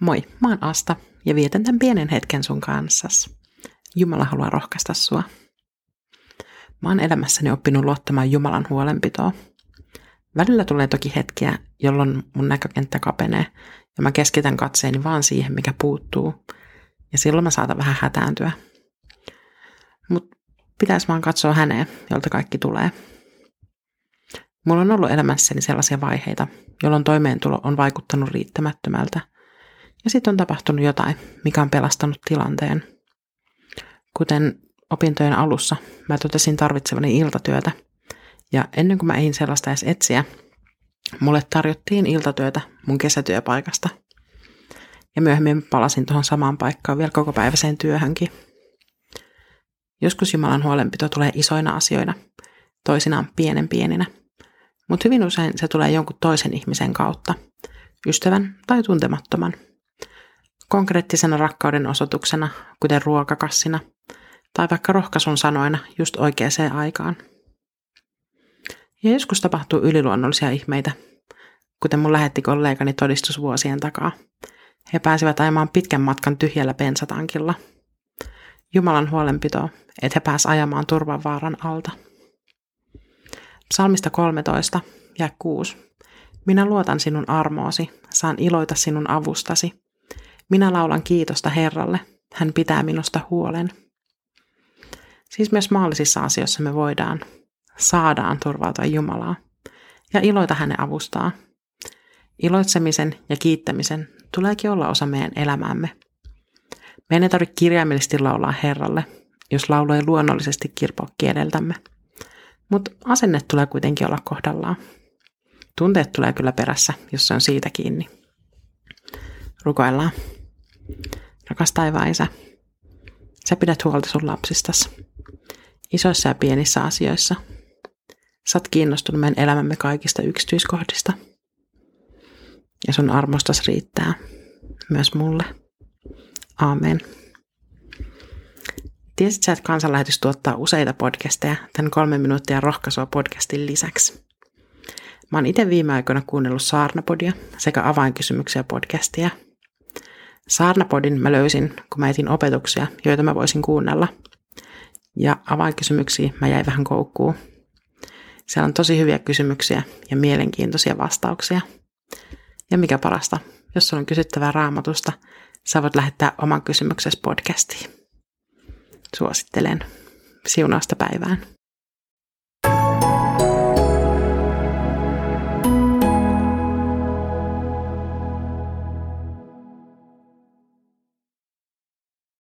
Moi, mä oon Asta ja vietän tämän pienen hetken sun kanssas. Jumala haluaa rohkaista sua. Mä oon elämässäni oppinut luottamaan Jumalan huolenpitoon. Välillä tulee toki hetkiä, jolloin mun näkökenttä kapenee ja mä keskitän katseeni vaan siihen, mikä puuttuu. Ja silloin mä saatan vähän hätääntyä. Mut pitäis vaan katsoa häneen, jolta kaikki tulee. Mulla on ollut elämässäni sellaisia vaiheita, jolloin toimeentulo on vaikuttanut riittämättömältä. Ja sitten on tapahtunut jotain, mikä on pelastanut tilanteen. Kuten opintojen alussa, mä totesin tarvitsevani iltatyötä. Ja ennen kuin mä ehdin sellaista edes etsiä, mulle tarjottiin iltatyötä mun kesätyöpaikasta. Ja myöhemmin palasin tuohon samaan paikkaan vielä kokopäiväiseen työhönkin. Joskus Jumalan huolenpito tulee isoina asioina, toisinaan pienen pieninä. Mutta hyvin usein se tulee jonkun toisen ihmisen kautta, ystävän tai tuntemattoman. Konkreettisena rakkauden osoituksena, kuten ruokakassina, tai vaikka rohkaisun sanoina just oikeaan aikaan. Ja joskus tapahtuu yliluonnollisia ihmeitä, kuten mun lähetti kollegani todistus vuosien takaa. He pääsivät ajamaan pitkän matkan tyhjällä bensatankilla. Jumalan huolenpitoa, että he pääsivät ajamaan turvan vaaran alta. Psalmista 13, jae 6. Minä luotan sinun armoosi, saan iloita sinun avustasi. Minä laulan kiitosta Herralle, hän pitää minusta huolen. Siis myös maallisissa asioissa me saadaan turvautua Jumalaa ja iloita hänen avustaa. Iloitsemisen ja kiittämisen tuleekin olla osa meidän elämäämme. Meidän ei tarvitse kirjaimellisesti laulaa Herralle, jos laulu ei luonnollisesti kirpoa kieleltämme. Mutta asenne tulee kuitenkin olla kohdallaan. Tunteet tulee kyllä perässä, jos se on siitä kiinni. Rukoillaan. Rakas taivaan Isä, sä pidät huolta sun lapsistas. Isoissa ja pienissä asioissa. Sä oot kiinnostunut meidän elämämme kaikista yksityiskohdista. Ja sun armostas riittää myös mulle. Aamen. Tiesit sä, että kansanlähetys tuottaa useita podcasteja tämän 3 minuuttia rohkaisua podcastin lisäksi. Mä oon itse viime aikoina kuunnellut Saarnapodia sekä avainkysymyksiä podcastia. Saarnapodin mä löysin, kun mä etin opetuksia, joita mä voisin kuunnella. Ja avainkysymyksiä mä jäin vähän koukkuun. Siellä on tosi hyviä kysymyksiä ja mielenkiintoisia vastauksia. Ja mikä parasta, jos sulla on kysyttävää Raamatusta, sä voit lähettää oman kysymyksesi podcastiin. Suosittelen. Siunausta päivään.